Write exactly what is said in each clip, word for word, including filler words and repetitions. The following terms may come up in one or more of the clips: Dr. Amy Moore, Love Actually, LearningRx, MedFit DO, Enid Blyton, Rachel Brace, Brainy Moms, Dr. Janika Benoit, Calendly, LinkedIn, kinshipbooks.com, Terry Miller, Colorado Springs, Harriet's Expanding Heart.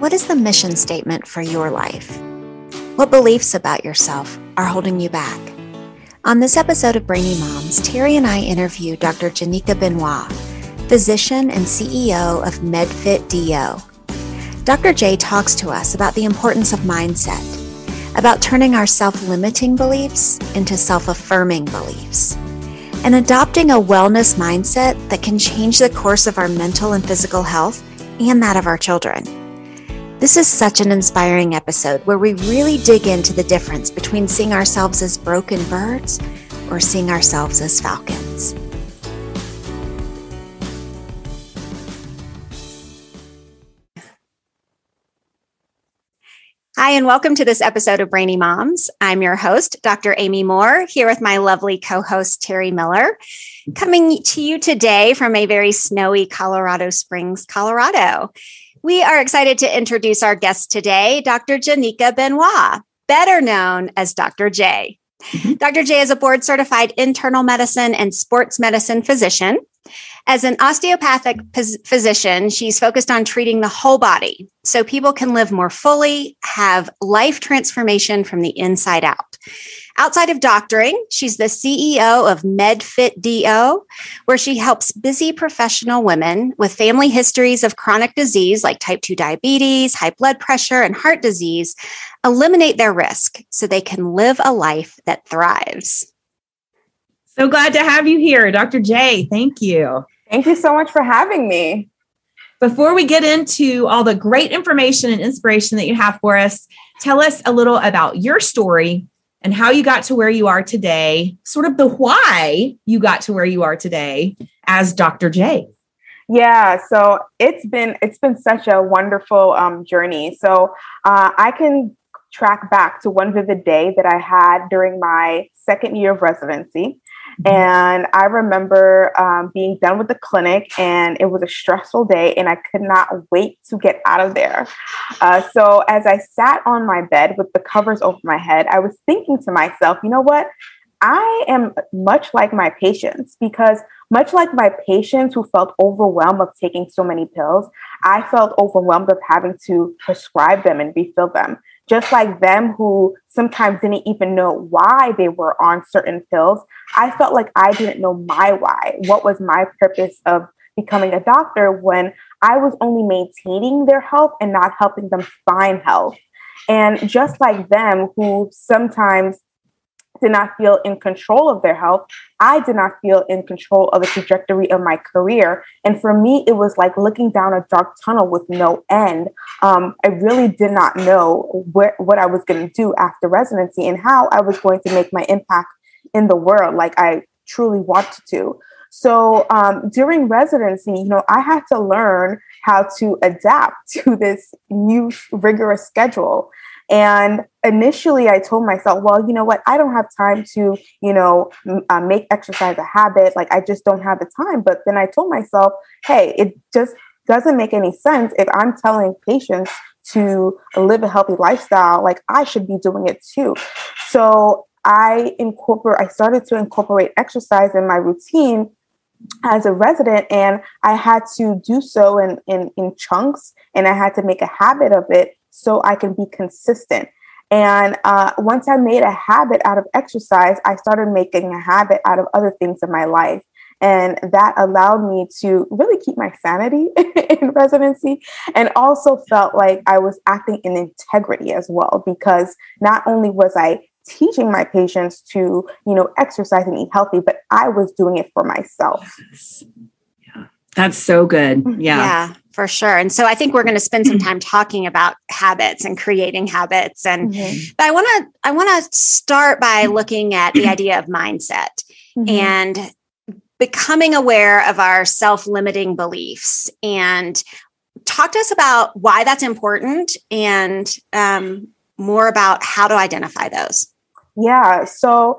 What is the mission statement for your life? What beliefs about yourself are holding you back? On this episode of Brainy Moms, Terry and I interview Doctor Janika Benoit, physician and C E O of MedFit D O. Doctor J talks to us about the importance of mindset, about turning our self-limiting beliefs into self-affirming beliefs, and adopting a wellness mindset that can change the course of our mental and physical health and that of our children. This is such an inspiring episode where we really dig into the difference between seeing ourselves as broken birds or seeing ourselves as falcons. Hi, and welcome to this episode of Brainy Moms. I'm your host, Doctor Amy Moore, here with my lovely co-host, Terry Miller, coming to you today from a very snowy Colorado Springs, Colorado. We are excited to introduce our guest today, Doctor Janika Benoit, better known as Doctor J. Mm-hmm. Doctor J is a board-certified internal medicine and sports medicine physician. As an osteopathic phys- physician, she's focused on treating the whole body so people can live more fully, have life transformation from the inside out. Outside of doctoring, she's the C E O of MedFit D O, where she helps busy professional women with family histories of chronic disease like type two diabetes, high blood pressure, and heart disease eliminate their risk so they can live a life that thrives. So glad to have you here, Doctor J. Thank you. Thank you so much for having me. Before we get into all the great information and inspiration that you have for us, tell us a little about your story and how you got to where you are today, sort of the why you got to where you are today as Doctor J. Yeah, so it's been it's been such a wonderful um, journey. So uh, I can track back to one vivid day that I had during my second year of residency. And I remember um, being done with the clinic, and it was a stressful day, and I could not wait to get out of there. Uh, so as I sat on my bed with the covers over my head, I was thinking to myself, you know what? I am much like my patients, because much like my patients who felt overwhelmed of taking so many pills, I felt overwhelmed of having to prescribe them and refill them. Just like them who sometimes didn't even know why they were on certain pills, I felt like I didn't know my why. What was my purpose of becoming a doctor when I was only maintaining their health and not helping them find health? And just like them who sometimes did not feel in control of their health, I did not feel in control of the trajectory of my career. And for me, it was like looking down a dark tunnel with no end. Um, I really did not know where, what I was going to do after residency and how I was going to make my impact in the world like I truly wanted to. So um, during residency, you know, I had to learn how to adapt to this new rigorous schedule. And initially I told myself, well, you know what? I don't have time to, you know, uh, make exercise a habit. Like I just don't have the time. But then I told myself, hey, it just doesn't make any sense if I'm telling patients to live a healthy lifestyle, like I should be doing it too. So I incorporate, I started to incorporate exercise in my routine as a resident, and I had to do so in, in, in chunks, and I had to make a habit of it so I can be consistent. And uh, once I made a habit out of exercise, I started making a habit out of other things in my life. And that allowed me to really keep my sanity in residency, and also felt like I was acting in integrity as well, because not only was I teaching my patients to, you know, exercise and eat healthy, but I was doing it for myself. Yes. Yeah. That's so good. Yeah. Yeah. For sure. And so I think we're going to spend some time talking about habits and creating habits. And mm-hmm. but I want to I want to start by looking at the idea of mindset mm-hmm. and becoming aware of our self-limiting beliefs. And talk to us about why that's important, and um, more about how to identify those. Yeah. So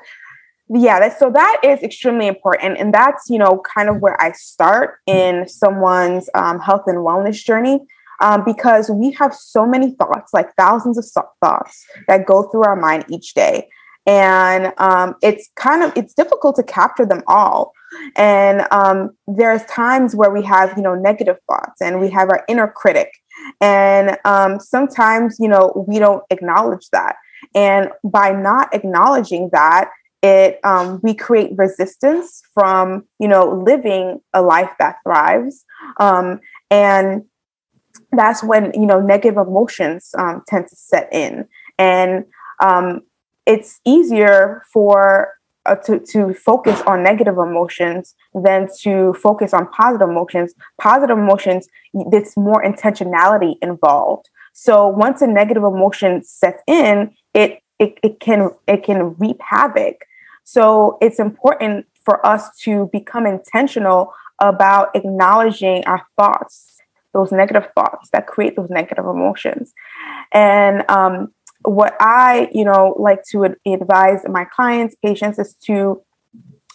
Yeah, that's, so that is extremely important. And that's, you know, kind of where I start in someone's um, health and wellness journey, um, because we have so many thoughts, like thousands of thoughts that go through our mind each day. And um, it's kind of, it's difficult to capture them all. And um, there's times where we have, you know, negative thoughts and we have our inner critic. And um, sometimes, you know, we don't acknowledge that. And by not acknowledging that, it um, we create resistance from, you know, living a life that thrives. Um, and that's when, you know, negative emotions um, tend to set in. And um, it's easier for uh, to, to focus on negative emotions than to focus on positive emotions. Positive emotions, there's more intentionality involved. So once a negative emotion sets in, it it it can it can reap havoc. So it's important for us to become intentional about acknowledging our thoughts, those negative thoughts that create those negative emotions. And um, what I, you know, like to advise my clients, patients is to,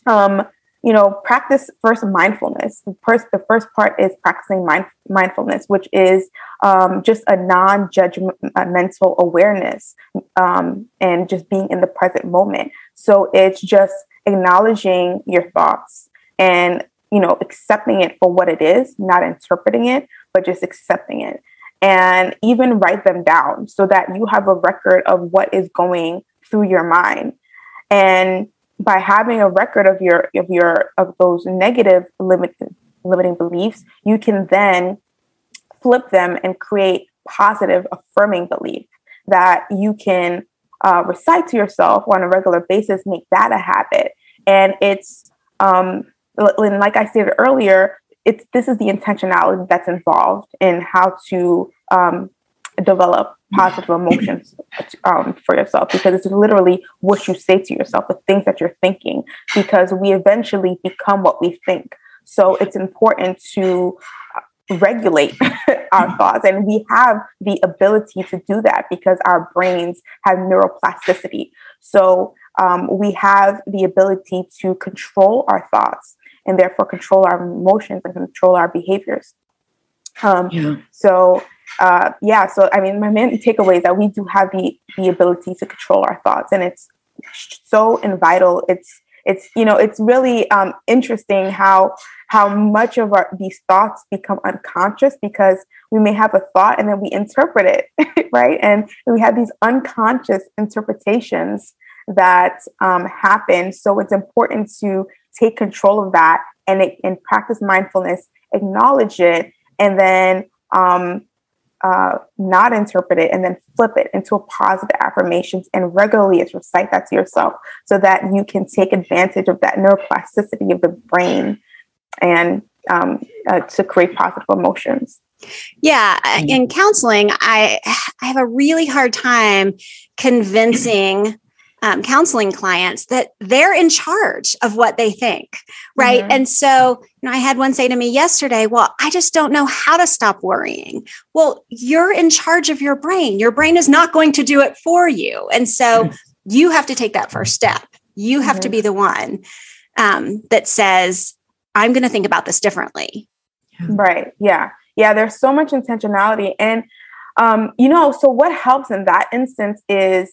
um, you know, practice first mindfulness. The first, the first part is practicing mind, mindfulness, which is um, just a non-judgmental awareness um, and just being in the present moment. So it's just acknowledging your thoughts and, you know, accepting it for what it is, not interpreting it, but just accepting it. And even write them down so that you have a record of what is going through your mind. And by having a record of your of your of those negative limiting limiting beliefs, you can then flip them and create positive affirming belief that you can uh, recite to yourself on a regular basis. Make that a habit, and it's um, and like I said earlier. It's this is the intentionality that's involved in how to um, develop positive emotions um, for yourself, because it's literally what you say to yourself, the things that you're thinking, because we eventually become what we think. So it's important to regulate our thoughts. And we have the ability to do that because our brains have neuroplasticity. So um, we have the ability to control our thoughts, and therefore control our emotions and control our behaviors. Um, yeah. So, uh, yeah. So, I mean, my main takeaway is that we do have the, the ability to control our thoughts, and it's so and vital. It's, it's, you know, it's really um, interesting how, how much of our, these thoughts become unconscious, because we may have a thought and then we interpret it, right? And we have these unconscious interpretations that um, happen. So it's important to take control of that and it, and practice mindfulness, acknowledge it, and then um, uh, not interpret it, and then flip it into a positive affirmations, and regularly recite that to yourself so that you can take advantage of that neuroplasticity of the brain and um, uh, to create positive emotions. Yeah. In counseling, I, I have a really hard time convincing Um, counseling clients that they're in charge of what they think, right? Mm-hmm. And so, you know, I had one say to me yesterday, well, I just don't know how to stop worrying. Well, you're in charge of your brain. Your brain is not going to do it for you. And so mm-hmm. you have to take that first step. You have mm-hmm. to be the one um, that says, I'm going to think about this differently. Right. Yeah. Yeah. There's so much intentionality. And, um, you know, so what helps in that instance is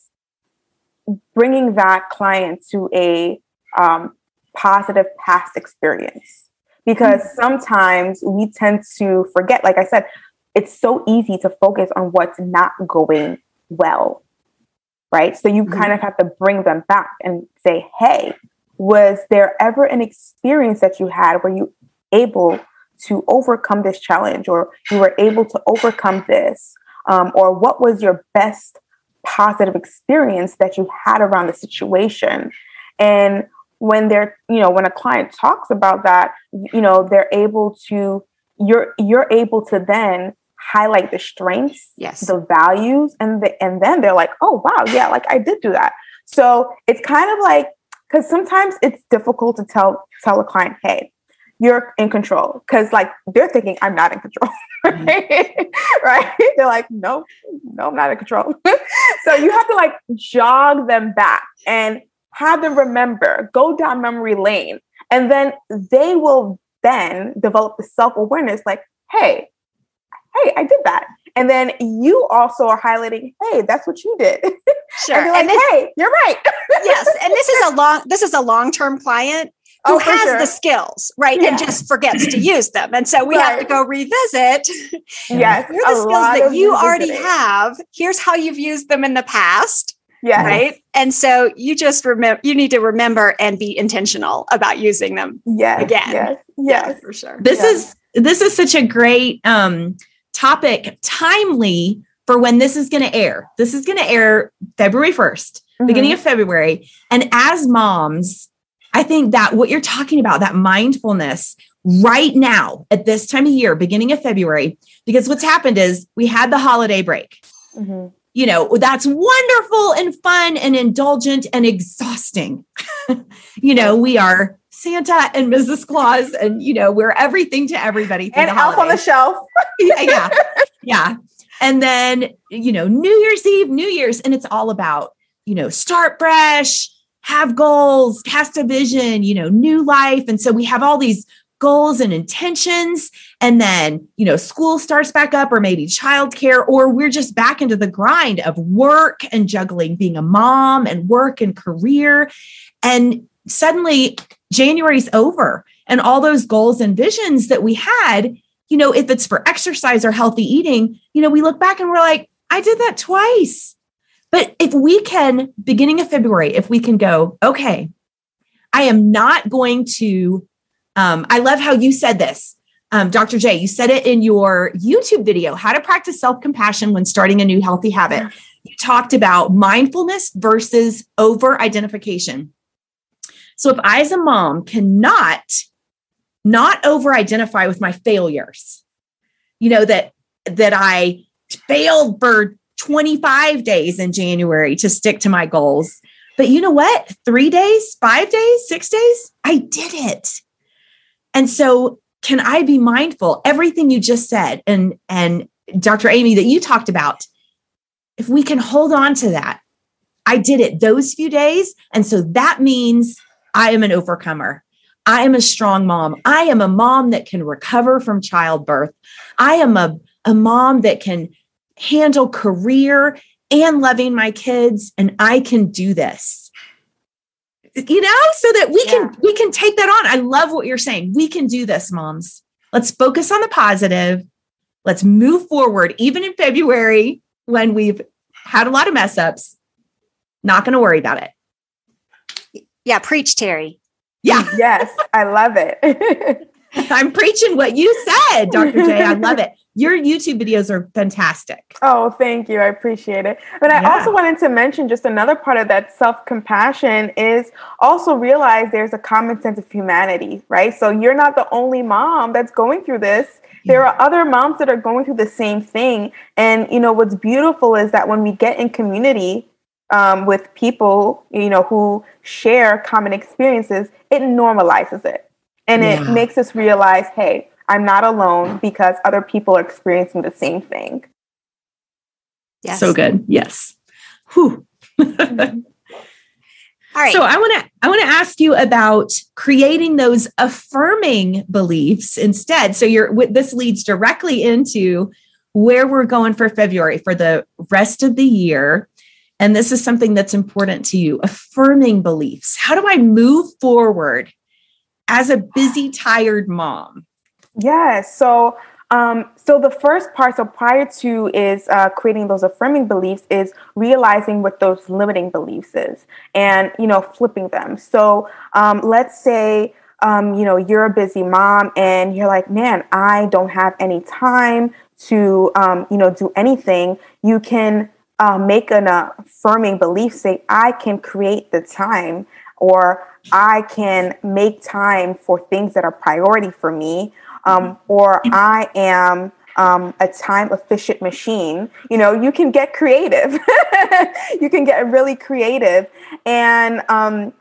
bringing that client to a um, positive past experience, because mm-hmm. sometimes we tend to forget, like I said, it's so easy to focus on what's not going well, right? So you mm-hmm. kind of have to bring them back and say, hey, was there ever an experience that you had where you able to overcome this challenge, or you were able to overcome this? Um, or what was your best positive experience that you had around the situation? And when they're, you know, when a client talks about that, you know, they're able to, you're, you're able to then highlight the strengths, yes, the values, and the, and then they're like, oh, wow. Yeah. Like I did do that. So it's kind of like, cause sometimes it's difficult to tell, tell a client, hey, you're in control, because like they're thinking I'm not in control, right? right? They're like, no, no, I'm not in control. So you have to like jog them back and have them remember, go down memory lane. And then they will then develop the self-awareness like, hey, hey, I did that. And then you also are highlighting, hey, that's what you did. Sure. And, like, and this, hey, you're right. Yes. And this is a long, this is a long-term client who oh, has sure. the skills, right? Yeah. And just forgets to use them. And so we right. have to go revisit. Yes. Here are the skills that you revisiting. already have. Here's how you've used them in the past. Yeah. Right. And so you just remember, you need to remember and be intentional about using them. Yeah. Again. Yes. Yes. Yeah, for sure. This yes. is, this is such a great um, topic, timely for when this is going to air. This is going to air February first, mm-hmm. beginning of February. And as moms, I think that what you're talking about, that mindfulness right now at this time of year, beginning of February, because what's happened is we had the holiday break. Mm-hmm. You know, that's wonderful and fun and indulgent and exhausting. You know, we are Santa and Missus Claus and, you know, we're everything to everybody. And Elf on the Shelf. Yeah. Yeah. And then, you know, New Year's Eve, New Year's, and it's all about, you know, start fresh, have goals, cast a vision, you know, new life. And so we have all these goals and intentions. And then, you know, school starts back up or maybe childcare, or we're just back into the grind of work and juggling being a mom and work and career. And suddenly January's over and all those goals and visions that we had, you know, if it's for exercise or healthy eating, you know, we look back and we're like, I did that twice. But if we can, beginning of February, if we can go, okay, I am not going to Um, I love how you said this, um, Doctor J, you said it in your YouTube video, how to practice self-compassion when starting a new healthy habit. You talked about mindfulness versus over-identification. So if I, as a mom, cannot not over-identify with my failures, you know, that, that I failed for twenty-five days in January to stick to my goals, but you know what? Three days, five days, six days, I did it. And so can I be mindful? Everything you just said and, and Doctor Amy, that you talked about, if we can hold on to that, I did it those few days. And so that means I am an overcomer. I am a strong mom. I am a mom that can recover from childbirth. I am a, a mom that can handle career and loving my kids. And I can do this. You know, so that we can, yeah. we can take that on. I love what you're saying. We can do this, moms. Let's focus on the positive. Let's move forward. Even in February, when we've had a lot of mess ups, not going to worry about it. Yeah. Preach, Terry. Yeah. Yes. I love it. I'm preaching what you said, Doctor J. I love it. Your YouTube videos are fantastic. Oh, thank you. I appreciate it. But I yeah. also wanted to mention just another part of that self-compassion is also realize there's a common sense of humanity, right? So you're not the only mom that's going through this. There are other moms that are going through the same thing. And, you know, what's beautiful is that when we get in community um, with people, you know, who share common experiences, it normalizes it. And yeah. it makes us realize, hey, I'm not alone because other people are experiencing the same thing. Yes. So good. Yes. Whew. Mm-hmm. All right. So I want to, I want to ask you about creating those affirming beliefs instead. So you're, this leads directly into where we're going for February for the rest of the year. And this is something that's important to you, affirming beliefs. How do I move forward as a busy, tired mom? Yes. So, um, so the first part, so prior to is uh, creating those affirming beliefs is realizing what those limiting beliefs is and, you know, flipping them. So um, let's say, um, you know, you're a busy mom and you're like, man, I don't have any time to, um, you know, do anything. You can uh, make an affirming belief, say, I can create the time, or I can make time for things that are priority for me. Um, or I am um, a time efficient machine. You know, you can get creative. You can get really creative. And um,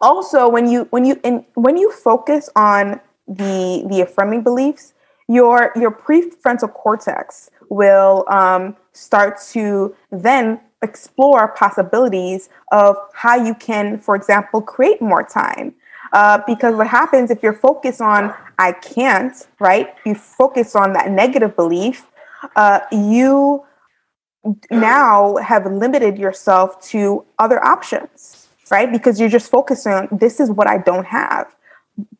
also when you, when you, in, when you focus on the, the affirming beliefs, your, your prefrontal cortex will um, start to then explore possibilities of how you can, for example, create more time. Uh, because what happens if you're focused on, I can't, right? You focus on that negative belief. uh, you now have limited yourself to other options, right? Because you're just focusing on, this is what I don't have,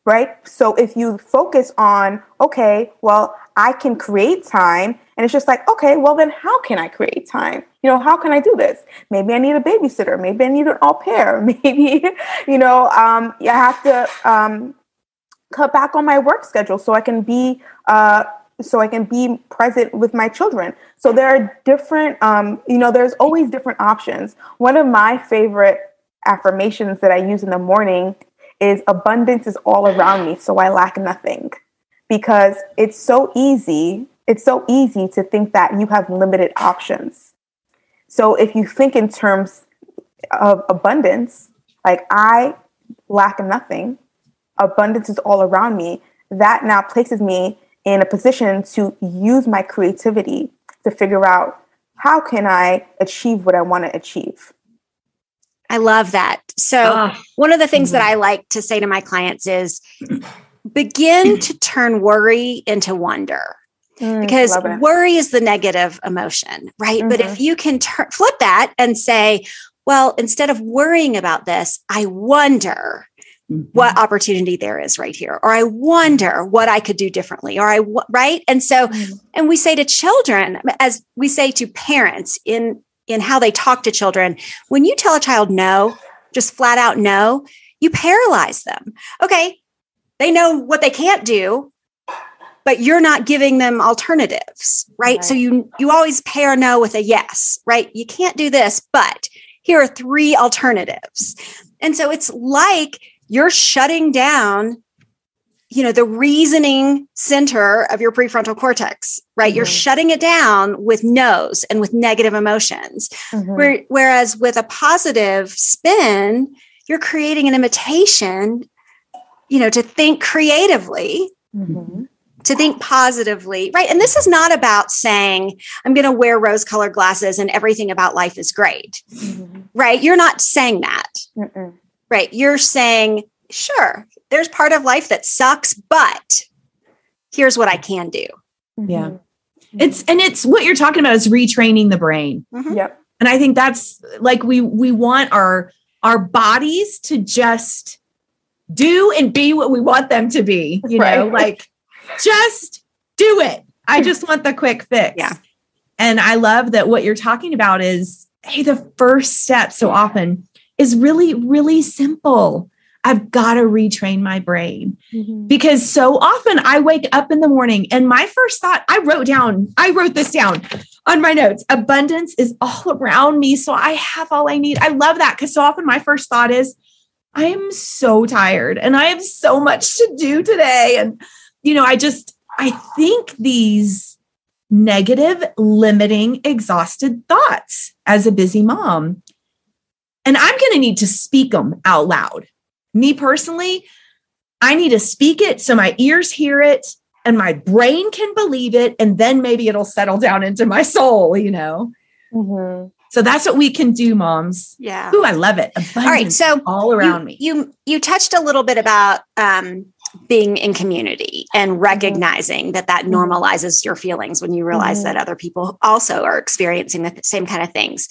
right? So if you focus on, okay, well, I can create time, and it's just like, okay, well then how can I create time? You know, how can I do this? Maybe I need a babysitter. Maybe I need an au pair. Maybe, you know, um, I have to um, cut back on my work schedule so I can be, uh, so I can be present with my children. So there are different, um, you know, there's always different options. One of my favorite affirmations that I use in the morning is abundance is all around me, so I lack nothing. Because it's so easy, it's so easy to think that you have limited options. So if you think in terms of abundance, like I lack nothing, abundance is all around me, that now places me in a position to use my creativity to figure out how can I achieve what I want to achieve. I love that. So oh. one of the things mm-hmm. that I like to say to my clients is, begin to turn worry into wonder, mm, because worry is the negative emotion, right? Mm-hmm. But if you can tur- flip that and say, well, instead of worrying about this, I wonder mm-hmm. what opportunity there is right here, or I wonder what I could do differently, or I, w- right? And so, mm-hmm. and we say to children, as we say to parents in, in how they talk to children, when you tell a child no, just flat out no, you paralyze them. Okay. They know what they can't do, but you're not giving them alternatives, right? right? So you you always pair no with a yes, right? You can't do this, but here are three alternatives. And so it's like you're shutting down, you know, the reasoning center of your prefrontal cortex, right? Mm-hmm. You're shutting it down with no's and with negative emotions. Mm-hmm. Where, whereas with a positive spin, you're creating an invitation, you know, to think creatively, mm-hmm. to think positively, right? And this is not about saying, I'm going to wear rose-colored glasses and everything about life is great, mm-hmm. right? You're not saying that, Mm-mm. right? You're saying, sure, there's part of life that sucks, but here's what I can do. Yeah. Mm-hmm. It's, and it's what you're talking about is retraining the brain. Mm-hmm. Yep. And I think that's like, we, we want our, our bodies to just do and be what we want them to be, you right. know, like just do it. I just want the quick fix. Yeah. And I love that what you're talking about is, hey, the first step so often is really, really simple. I've got to retrain my brain mm-hmm. because so often I wake up in the morning and my first thought, I wrote down, I wrote this down on my notes. Abundance is all around me. So I have all I need. I love that because so often my first thought is, I am so tired and I have so much to do today. And, you know, I just, I think these negative, limiting, exhausted thoughts as a busy mom, and I'm going to need to speak them out loud. Me personally, I need to speak it so my ears hear it and my brain can believe it. And then maybe it'll settle down into my soul, you know? Mm-hmm. So that's what we can do, moms. Yeah. Ooh, I love it. Abundance all right. So all around you, me. You you touched a little bit about um, being in community and recognizing mm-hmm. that that normalizes your feelings when you realize mm-hmm. that other people also are experiencing the same kind of things.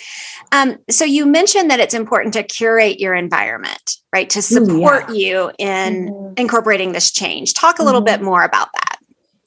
Um, so you mentioned that it's important to curate your environment, right? To support Ooh, yeah. you in mm-hmm. incorporating this change. Talk a little mm-hmm. bit more about that.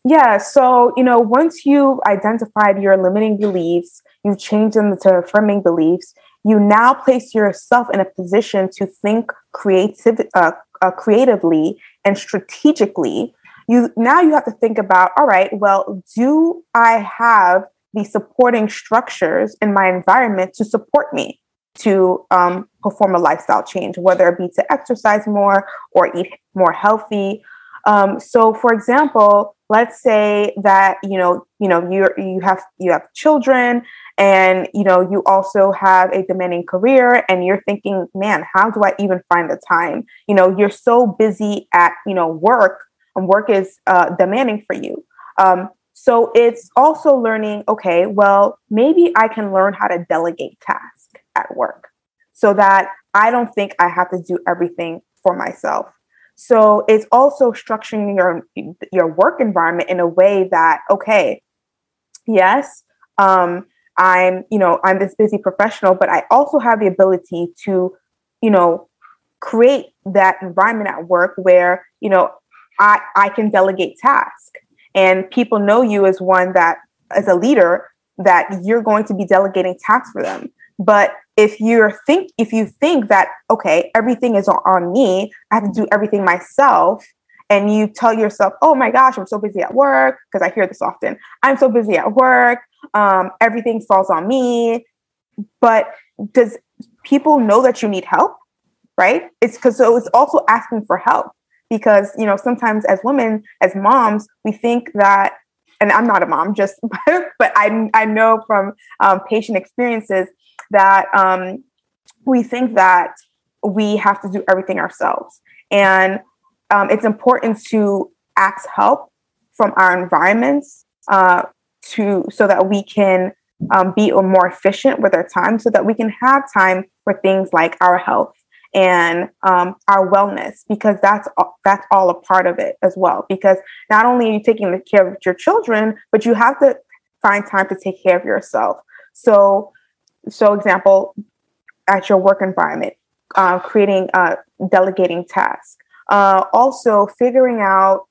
Yeah. So, you know, once you've identified your limiting beliefs, you change them to affirming beliefs, you now place yourself in a position to think creative, uh, uh, creatively and strategically. You now you have to think about, all right, well, do I have the supporting structures in my environment to support me to um, perform a lifestyle change, whether it be to exercise more or eat more healthy? Um, so, for example, let's say that, you know, you know, you you have you have children and, you know, you also have a demanding career and you're thinking, man, how do I even find the time? You know, you're so busy at, you know, work and work is uh, demanding for you. Um, so it's also learning, okay, well, maybe I can learn how to delegate tasks at work so that I don't think I have to do everything for myself. So it's also structuring your your work environment in a way that, okay, yes, um, I'm, you know, I'm this busy professional, but I also have the ability to, you know, create that environment at work where, you know, I, I can delegate tasks, and people know you as one that as a leader that you're going to be delegating tasks for them. But if you're think, if you think that, okay, everything is on, on me, I have to do everything myself, and you tell yourself, oh my gosh, I'm so busy at work, because I hear this often, I'm so busy at work, um, everything falls on me. But does people know that you need help, right? It's because, so it's also asking for help, because, you know, sometimes as women, as moms, we think that, and I'm not a mom, just, but I, I know from um, patient experiences that um, we think that we have to do everything ourselves. And um, it's important to ask help from our environments uh, to, so that we can um, be more efficient with our time, so that we can have time for things like our health and um, our wellness, because that's all, that's all a part of it as well. Because not only are you taking care of your children, but you have to find time to take care of yourself. So, so example, at your work environment, uh, creating, uh, delegating tasks. Uh, also figuring out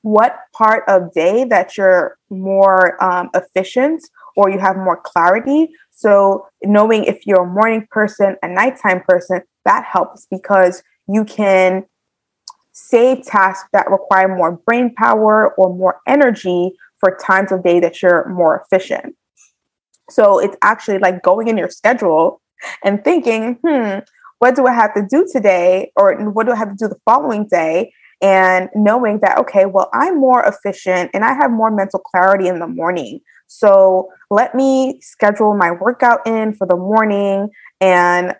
what part of day that you're more um, efficient, or you have more clarity. So knowing if you're a morning person, a nighttime person, that helps, because you can save tasks that require more brain power or more energy for times of day that you're more efficient. So it's actually like going in your schedule and thinking, hmm, what do I have to do today? Or what do I have to do the following day? And knowing that, okay, well, I'm more efficient and I have more mental clarity in the morning. So let me schedule my workout in for the morning, and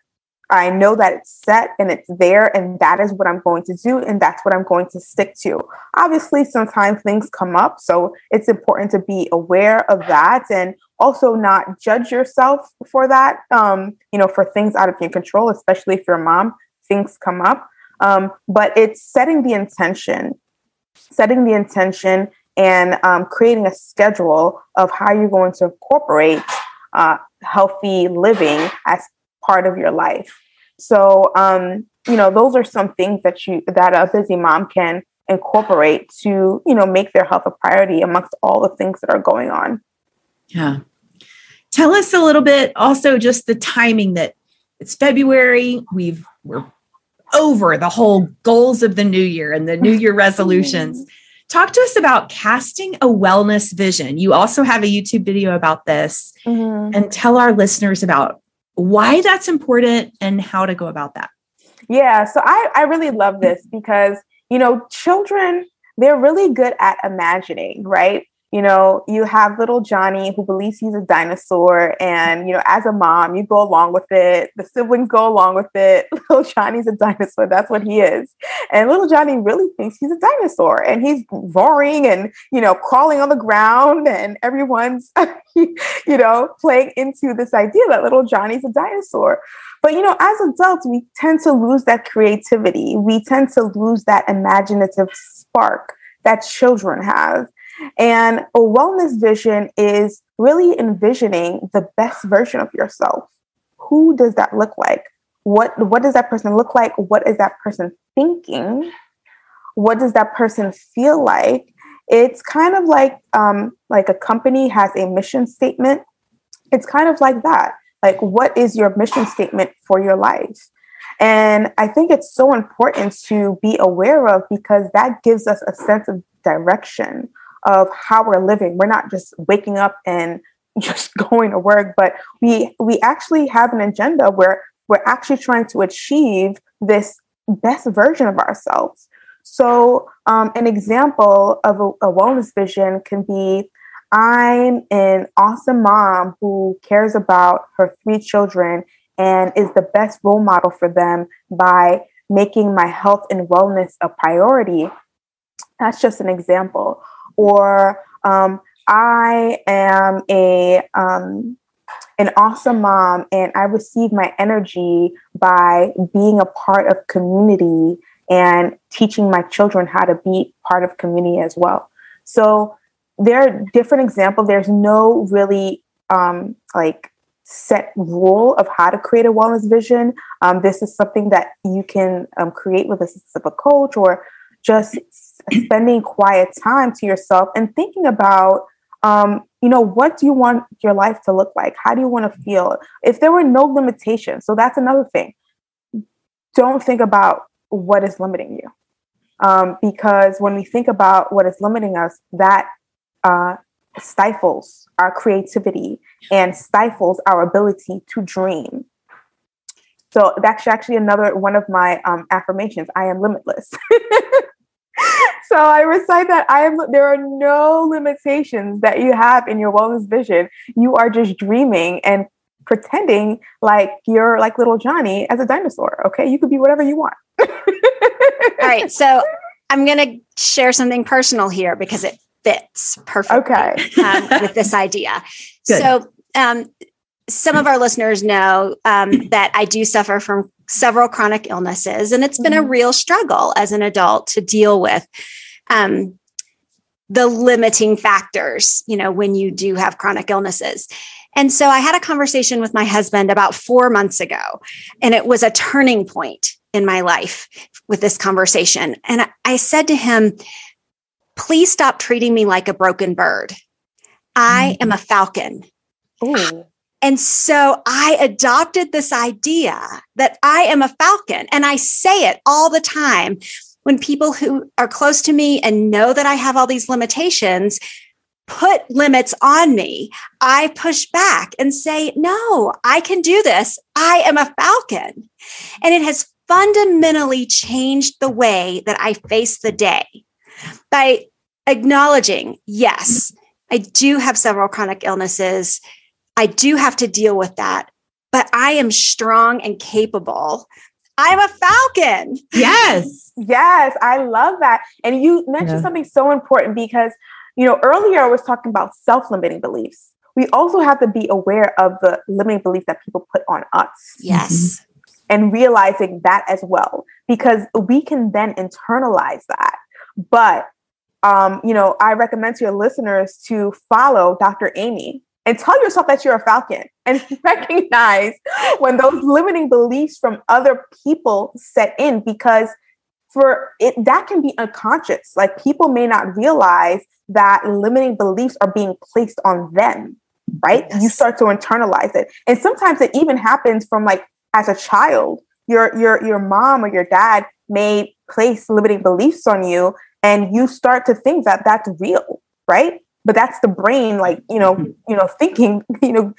I know that it's set and it's there, and that is what I'm going to do, and that's what I'm going to stick to. Obviously, sometimes things come up, so it's important to be aware of that, and also not judge yourself for that, um, you know, for things out of your control, especially if you're a mom, things come up. Um, but it's setting the intention, setting the intention and um, creating a schedule of how you're going to incorporate uh, healthy living as part of your life. So, um, you know, those are some things that you, that a busy mom can incorporate to, you know, make their health a priority amongst all the things that are going on. Yeah. Tell us a little bit also just the timing that it's February. We've, we're over the whole goals of the new year and the new year resolutions. Talk to us about casting a wellness vision. You also have a YouTube video about this, mm-hmm. and tell our listeners about why that's important and how to go about that. Yeah. So I, I really love this because, you know, children, they're really good at imagining, right? You know, you have little Johnny who believes he's a dinosaur, and, you know, as a mom, you go along with it. The siblings go along with it. Little Johnny's a dinosaur. That's what he is. And little Johnny really thinks he's a dinosaur, and he's roaring and, you know, crawling on the ground, and everyone's, you know, playing into this idea that little Johnny's a dinosaur. But, you know, as adults, we tend to lose that creativity. We tend to lose that imaginative spark that children have. And a wellness vision is really envisioning the best version of yourself. Who does that look like? What, what does that person look like? What is that person thinking? What does that person feel like? It's kind of like, um, like a company has a mission statement. It's kind of like that. Like, what is your mission statement for your life? And I think it's so important to be aware of, because that gives us a sense of direction of how we're living. We're not just waking up and just going to work, but we we actually have an agenda where we're actually trying to achieve this best version of ourselves. So um, an example of a, a wellness vision can be, I'm an awesome mom who cares about her three children and is the best role model for them by making my health and wellness a priority. That's just an example. Or um, I am a um, an awesome mom, and I receive my energy by being a part of community and teaching my children how to be part of community as well. So there are different examples. There's no really um, like set rule of how to create a wellness vision. Um, this is something that you can um, create with the assistance of a coach, or just spending quiet time to yourself and thinking about, um, you know, what do you want your life to look like? How do you want to feel? If there were no limitations, so that's another thing. Don't think about what is limiting you. Um, because when we think about what is limiting us, that uh, stifles our creativity and stifles our ability to dream. So that's actually another one of my um, affirmations. I am limitless. So I recite that I am. There are no limitations that you have in your wellness vision. You are just dreaming and pretending like you're like little Johnny as a dinosaur. Okay, you could be whatever you want. All right. So I'm going to share something personal here because it fits perfectly okay. um, with this idea. Good. So um, some of our listeners know um, that I do suffer from several chronic illnesses, and it's been mm-hmm. a real struggle as an adult to deal with um, the limiting factors, you know, when you do have chronic illnesses. And so I had a conversation with my husband about four months ago, and it was a turning point in my life with this conversation. And I said to him, please stop treating me like a broken bird. I am a falcon. Ooh. And so I adopted this idea that I am a falcon. And I say it all the time when people who are close to me and know that I have all these limitations put limits on me, I push back and say, no, I can do this. I am a falcon. And it has fundamentally changed the way that I face the day by acknowledging, yes, I do have several chronic illnesses. I do have to deal with that, but I am strong and capable. I'm a falcon. Yes. Yes. I love that. And you mentioned yeah. something so important because, you know, earlier I was talking about self-limiting beliefs. We also have to be aware of the limiting beliefs that people put on us. Yes. Mm-hmm. And realizing that as well, because we can then internalize that. But, um, you know, I recommend to your listeners to follow Doctor Amy and tell yourself that you're a falcon and recognize when those limiting beliefs from other people set in, because for it, that can be unconscious. Like people may not realize that limiting beliefs are being placed on them, right? Yes. You start to internalize it. And sometimes it even happens from like, as a child, your your your mom or your dad may place limiting beliefs on you, and you start to think that that's real, right? But that's the brain, like you know, you know, thinking, you know,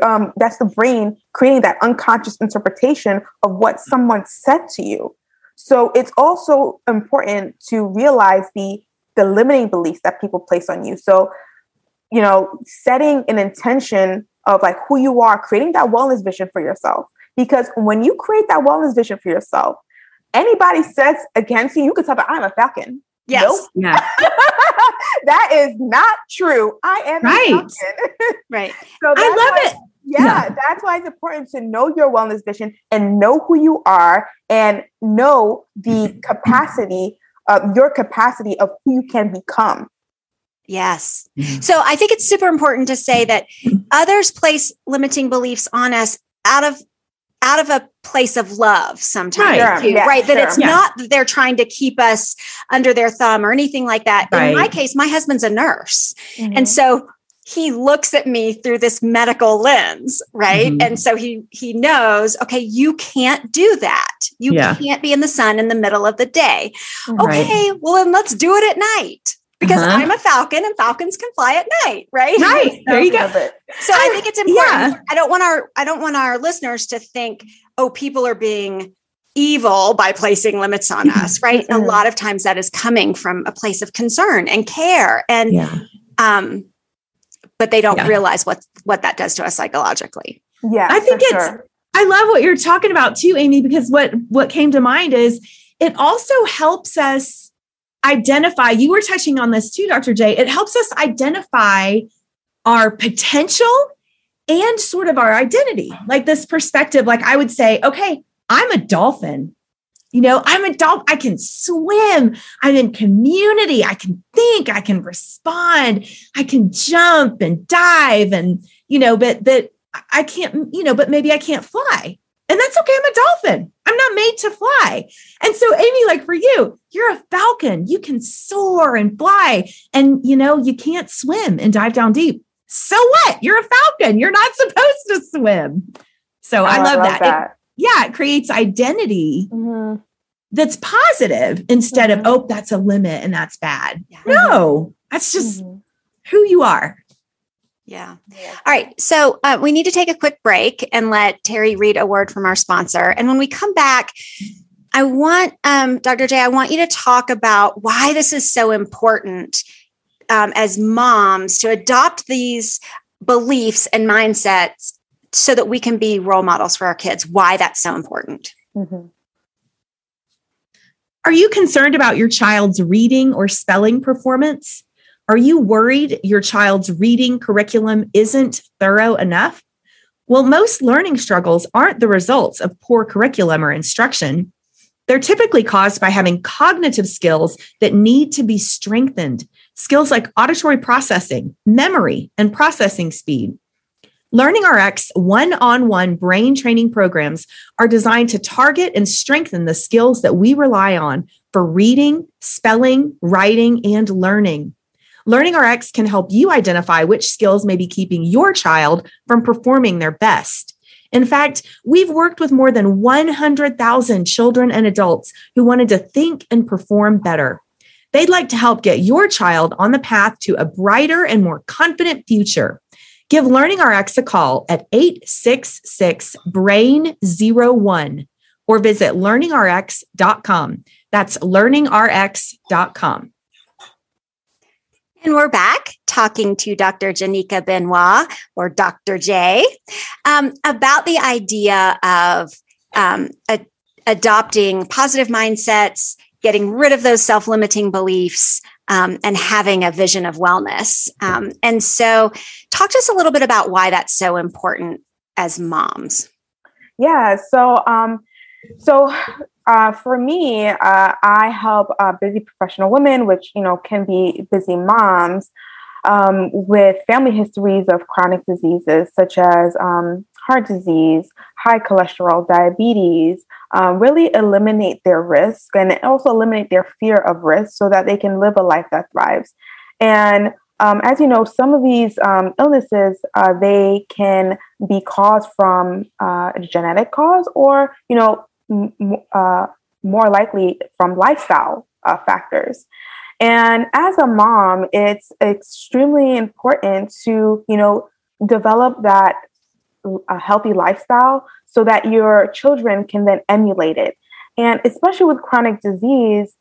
um, that's the brain creating that unconscious interpretation of what someone said to you. So it's also important to realize the the limiting beliefs that people place on you. So, you know, setting an intention of like who you are, creating that wellness vision for yourself. Because when you create that wellness vision for yourself, anybody says against you, you can tell them, I'm a falcon. Yes. Nope. Yeah. That is not true. I am right. a falcon. Right. So I love why, it. Yeah, yeah. That's why it's important to know your wellness vision and know who you are and know the capacity of your capacity of who you can become. Yes. Mm-hmm. So I think it's super important to say that others place limiting beliefs on us out of out of a place of love sometimes, right? Too, yeah, right? Sure. That it's yeah. not that they're trying to keep us under their thumb or anything like that. Right. In my case, my husband's a nurse. Mm-hmm. And so he looks at me through this medical lens, right? Mm-hmm. And so he he knows, okay, you can't do that. You yeah. can't be in the sun in the middle of the day. Right. Okay, well, then let's do it at night. Because uh-huh. I'm a falcon and falcons can fly at night, right? Right. So, there you go. So I think it's important. Yeah. I don't want our I don't want our listeners to think, oh, people are being evil by placing limits on us, right? Mm-hmm. A lot of times that is coming from a place of concern and care. And yeah. um, but they don't yeah. realize what what that does to us psychologically. Yeah. I think it's sure. I love what you're talking about too, Amy, because what what came to mind is it also helps us identify, you were touching on this too, Doctor J, it helps us identify our potential and sort of our identity, like this perspective. Like I would say, okay, I'm a dolphin. You know, I'm a dolphin. I can swim. I'm in community. I can think. I can respond. I can jump and dive. And, you know, but that I can't, you know, but maybe I can't fly. And that's okay. I'm a dolphin. I'm not made to fly. And so, Amy, like for you, you're a falcon. You can soar and fly. And, you know, you can't swim and dive down deep. So what? You're a falcon. You're not supposed to swim. So oh, I love, I love that. that. It, yeah. It creates identity mm-hmm. that's positive instead mm-hmm. of, oh, that's a limit and that's bad. Yeah. No, that's just mm-hmm. who you are. Yeah. All right. So uh, we need to take a quick break and let Terry read a word from our sponsor. And when we come back, I want, um, Doctor J, I want you to talk about why this is so important um, as moms to adopt these beliefs and mindsets so that we can be role models for our kids, why that's so important. Mm-hmm. Are you concerned about your child's reading or spelling performance? Are you worried your child's reading curriculum isn't thorough enough? Well, most learning struggles aren't the results of poor curriculum or instruction. They're typically caused by having cognitive skills that need to be strengthened, skills like auditory processing, memory, and processing speed. LearningRx one-on-one brain training programs are designed to target and strengthen the skills that we rely on for reading, spelling, writing, and learning. LearningRx can help you identify which skills may be keeping your child from performing their best. In fact, we've worked with more than one hundred thousand children and adults who wanted to think and perform better. They'd like to help get your child on the path to a brighter and more confident future. Give LearningRx a call at eight six six, B R A I N, zero one or visit learning r x dot com. That's learning r x dot com. And we're back talking to Doctor Janika Benoit, or Doctor J, um, about the idea of um, a- adopting positive mindsets, getting rid of those self-limiting beliefs, um, and having a vision of wellness. Um, and so talk to us a little bit about why that's so important as moms. Yeah, so um, so... Uh, for me, uh, I help uh, busy professional women, which, you know, can be busy moms, um, with family histories of chronic diseases such as um, heart disease, high cholesterol, diabetes, um, really eliminate their risk and also eliminate their fear of risk so that they can live a life that thrives. And um, as you know, some of these um, illnesses, uh, they can be caused from uh, a genetic cause or, you know, Uh, more likely from lifestyle uh, factors. And as a mom, it's extremely important to, you know, develop that uh, healthy lifestyle so that your children can then emulate it. And especially with chronic disease,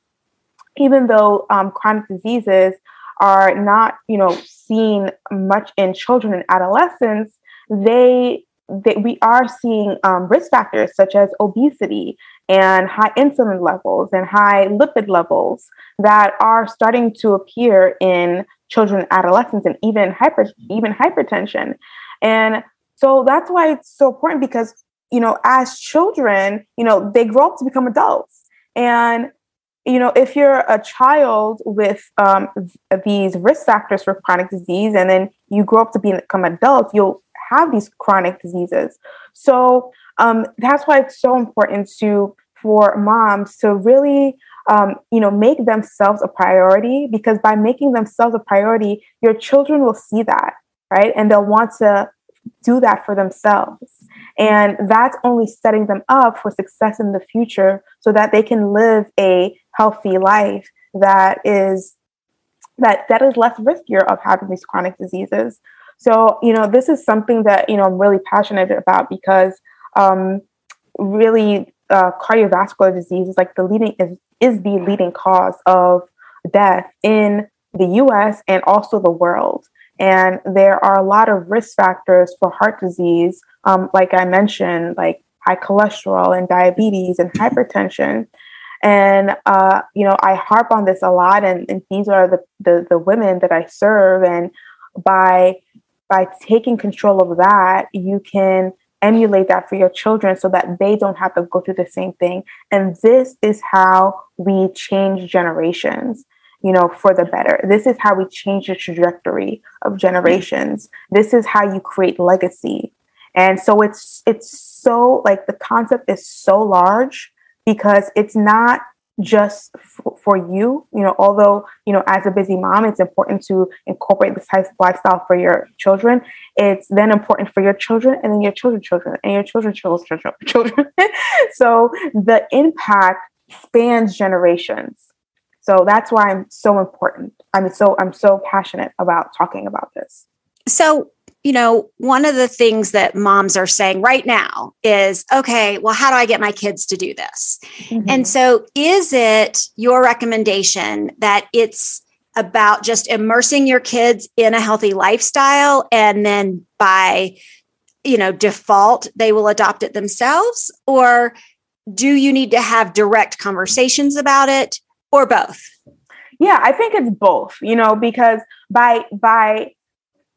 even though um, chronic diseases are not, you know, seen much in children and adolescents, they that we are seeing um, risk factors such as obesity and high insulin levels and high lipid levels that are starting to appear in children, adolescents, and even hyper, even hypertension. And so that's why it's so important because, you know, as children, you know, they grow up to become adults. And, you know, if you're a child with um, these risk factors for chronic disease, and then you grow up to become an adult, you'll have these chronic diseases. So um, that's why it's so important to for moms to really, um, you know, make themselves a priority, because by making themselves a priority, your children will see that, right? And they'll want to do that for themselves. And that's only setting them up for success in the future so that they can live a healthy life that is that that is less riskier of having these chronic diseases. So, you know, this is something that, you know, I'm really passionate about because um, really uh, cardiovascular disease is like the leading is, is the leading cause of death in the U S and also the world. And there are a lot of risk factors for heart disease, um, like I mentioned, like high cholesterol and diabetes and hypertension. And, uh, you know, I harp on this a lot. And, and these are the, the, the women that I serve. And by By taking control of that, you can emulate that for your children so that they don't have to go through the same thing. And this is how we change generations, you know, for the better. This is how we change the trajectory of generations. This is how you create legacy. And so it's, it's so, like, the concept is so large because it's not just f- for you, you know, although, you know, as a busy mom, it's important to incorporate this type of lifestyle for your children. It's then important for your children and then your children's children and your children's children, children. So the impact spans generations. So that's why I'm so important. I'm so, I'm so passionate about talking about this. So, you know, one of the things that moms are saying right now is, okay, well, how do I get my kids to do this? Mm-hmm. And so is it your recommendation that it's about just immersing your kids in a healthy lifestyle and then by, you know, default, they will adopt it themselves? Or do you need to have direct conversations about it? Or both? Yeah, I think it's both, you know, because by by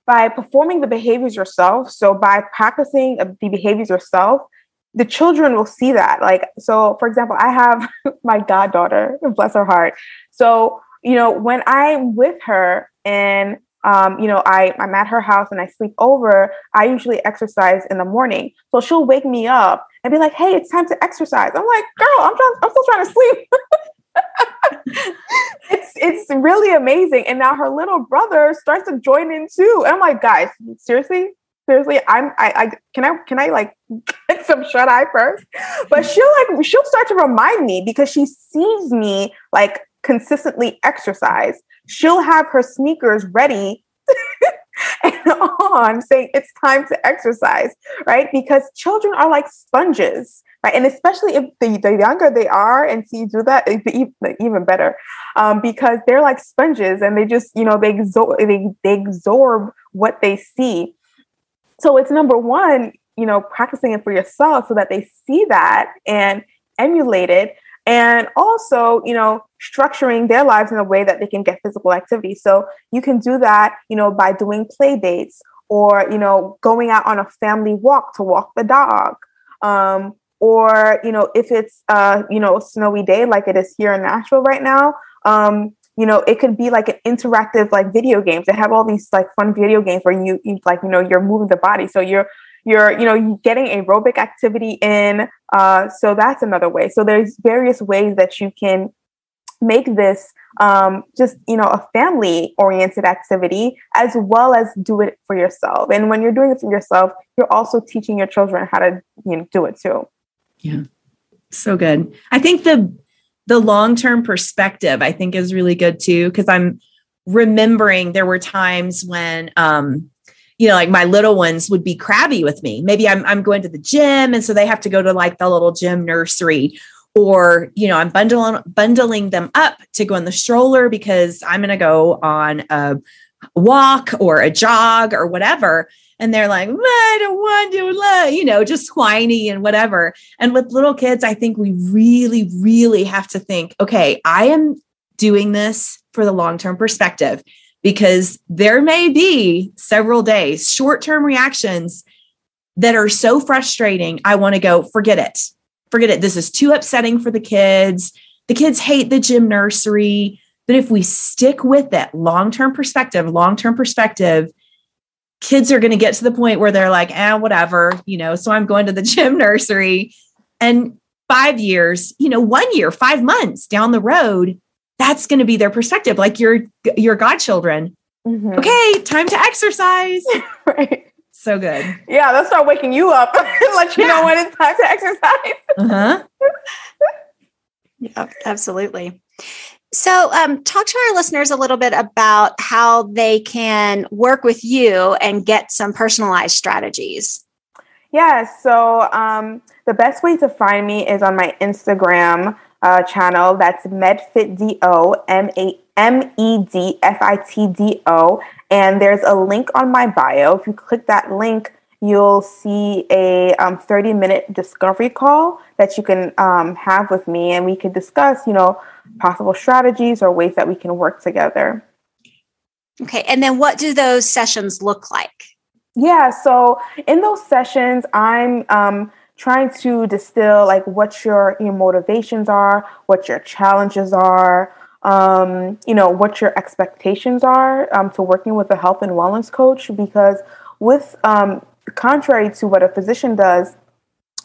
by performing the behaviors yourself, so by practicing the behaviors yourself, the children will see that. Like, so for example, I have my goddaughter, bless her heart. So, you know, when I'm with her and, um, you know, I, I'm at her house and I sleep over, I usually exercise in the morning. So she'll wake me up and be like, hey, it's time to exercise. I'm like, girl, I'm, trying, I'm still trying to sleep. it's it's really amazing. And now her little brother starts to join in too. And I'm like, guys, seriously, seriously, I'm I, I can I can I like get some shut eye first? But she'll like she'll start to remind me because she sees me like consistently exercise. She'll have her sneakers ready and on saying it's time to exercise, right? Because children are like sponges. Right. And especially if the, the younger they are and see you do that, it's even better um, because they're like sponges and they just, you know, they absorb, they, they absorb what they see. So it's number one, you know, practicing it for yourself so that they see that and emulate it. And also, you know, structuring their lives in a way that they can get physical activity. So you can do that, you know, by doing play dates or, you know, going out on a family walk to walk the dog. Um, Or, you know, if it's, uh, you know, a snowy day like it is here in Nashville right now, um, you know, it could be like an interactive, like video games. They have all these like fun video games where you, you like, you know, you're moving the body. So you're, you're, you know, you're getting aerobic activity in. Uh, so that's another way. So there's various ways that you can make this um, just, you know, a family oriented activity as well as do it for yourself. And when you're doing it for yourself, you're also teaching your children how to, you know, do it too. Yeah. So good. I think the the long-term perspective, I think, is really good too, because I'm remembering there were times when, um, you know, like my little ones would be crabby with me. Maybe I'm I'm going to the gym. And so they have to go to like the little gym nursery or, you know, I'm bundling, bundling them up to go in the stroller because I'm going to go on a walk or a jog or whatever. And they're like, I don't want to, love, you know, just whiny and whatever. And with little kids, I think we really, really have to think, okay, I am doing this for the long-term perspective because there may be several days, short-term reactions that are so frustrating. I want to go, forget it, forget it. This is too upsetting for the kids. The kids hate the gym nursery. But if we stick with that long-term perspective, long-term perspective, kids are going to get to the point where they're like, ah, eh, whatever, you know, so I'm going to the gym nursery. And five years, you know, one year, five months down the road, that's going to be their perspective. Like your, your godchildren. Mm-hmm. Okay. Time to exercise. Right. So good. Yeah. They'll start waking you up and let you yeah. know when it's time to exercise. Uh-huh. Yeah, absolutely. So um, talk to our listeners a little bit about how they can work with you and get some personalized strategies. Yeah, so um, the best way to find me is on my Instagram uh, channel. That's MedFit D O, M E D F I T D O. And there's a link on my bio. If you click that link, you'll see a thirty-minute um, discovery call that you can um, have with me, and we could discuss, you know, possible strategies or ways that we can work together. Okay. And then what do those sessions look like? Yeah. So in those sessions, I'm um, trying to distill like what your, your motivations are, what your challenges are, um, you know, what your expectations are um, to working with a health and wellness coach, because with um, contrary to what a physician does,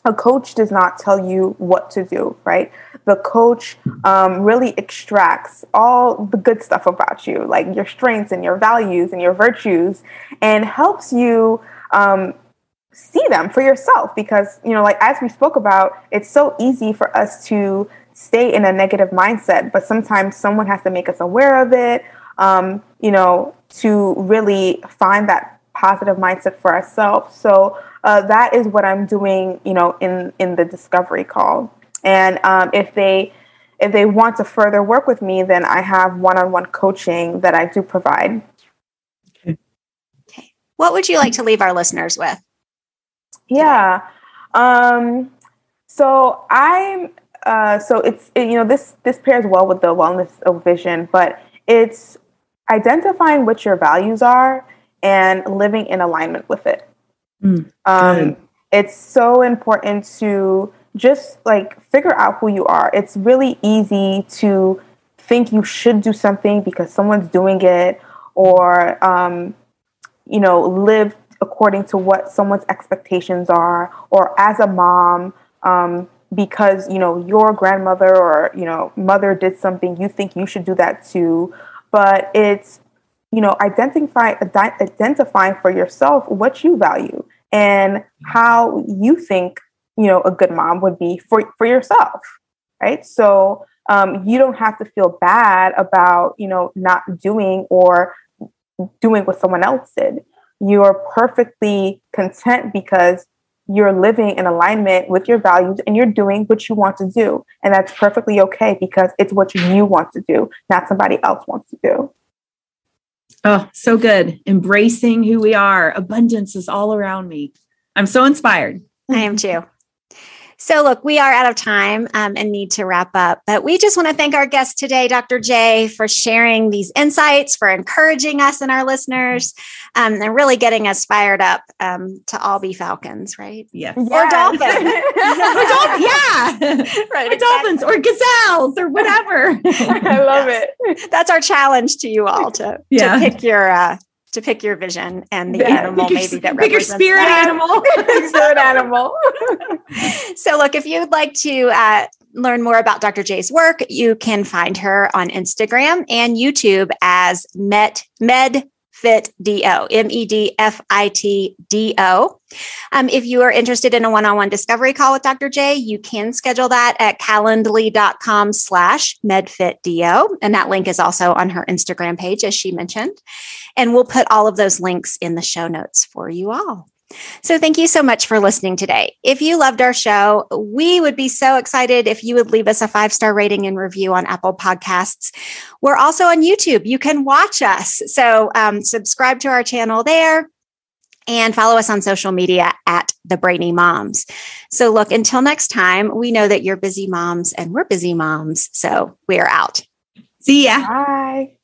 a coach does not tell you what to do, right? The coach um, really extracts all the good stuff about you, like your strengths and your values and your virtues, and helps you um, see them for yourself. Because, you know, like as we spoke about, it's so easy for us to stay in a negative mindset, but sometimes someone has to make us aware of it, um, you know, to really find that positive mindset for ourselves. So uh, that is what I'm doing, you know, in, in the discovery call. And um, if they if they want to further work with me, then I have one-on-one coaching that I do provide. Okay. Okay. What would you like to leave our listeners with? Yeah. Um, so I'm uh, so it's it, you know this this pairs well with the wellness vision, but it's identifying what your values are and living in alignment with it. Mm, um, it's so important to just like figure out who you are. It's really easy to think you should do something because someone's doing it, or, um, you know, live according to what someone's expectations are, or as a mom, um, because, you know, your grandmother or, you know, mother did something, you think you should do that too. But it's, you know, identify, identifying for yourself what you value and how you think, you know, a good mom would be for, for yourself, right? So um, you don't have to feel bad about, you know, not doing or doing what someone else did. You are perfectly content because you're living in alignment with your values and you're doing what you want to do. And that's perfectly okay because it's what you want to do, not somebody else wants to do. Oh, so good. Embracing who we are. Abundance is all around me. I'm so inspired. I am too. So look, we are out of time um, and need to wrap up, but we just want to thank our guest today, Doctor J, for sharing these insights, for encouraging us and our listeners, um, and really getting us fired up um, to all be falcons, right? Yeah. Yes. Or dolphins. Or dolphins. Yeah. Right. Or exactly. Dolphins or gazelles or whatever. I love yes. it. That's our challenge to you all to, yeah. to pick your, uh, to pick your vision and the yeah, animal your, maybe that represents your spirit that. Animal. Spirit animal. So look, if you'd like to uh, learn more about Doctor J's work, you can find her on Instagram and YouTube as Met, Med, Fit D O, M E D F I T D O. Um, if you are interested in a one-on-one discovery call with Doctor J, you can schedule that at calendly.com slash medfitdo. And that link is also on her Instagram page, as she mentioned. And we'll put all of those links in the show notes for you all. So thank you so much for listening today. If you loved our show, we would be so excited if you would leave us a five-star rating and review on Apple Podcasts. We're also on YouTube. You can watch us. So um, subscribe to our channel there and follow us on social media at The Brainy Moms. So look, until next time, we know that you're busy moms and we're busy moms. So we're out. See ya. Bye.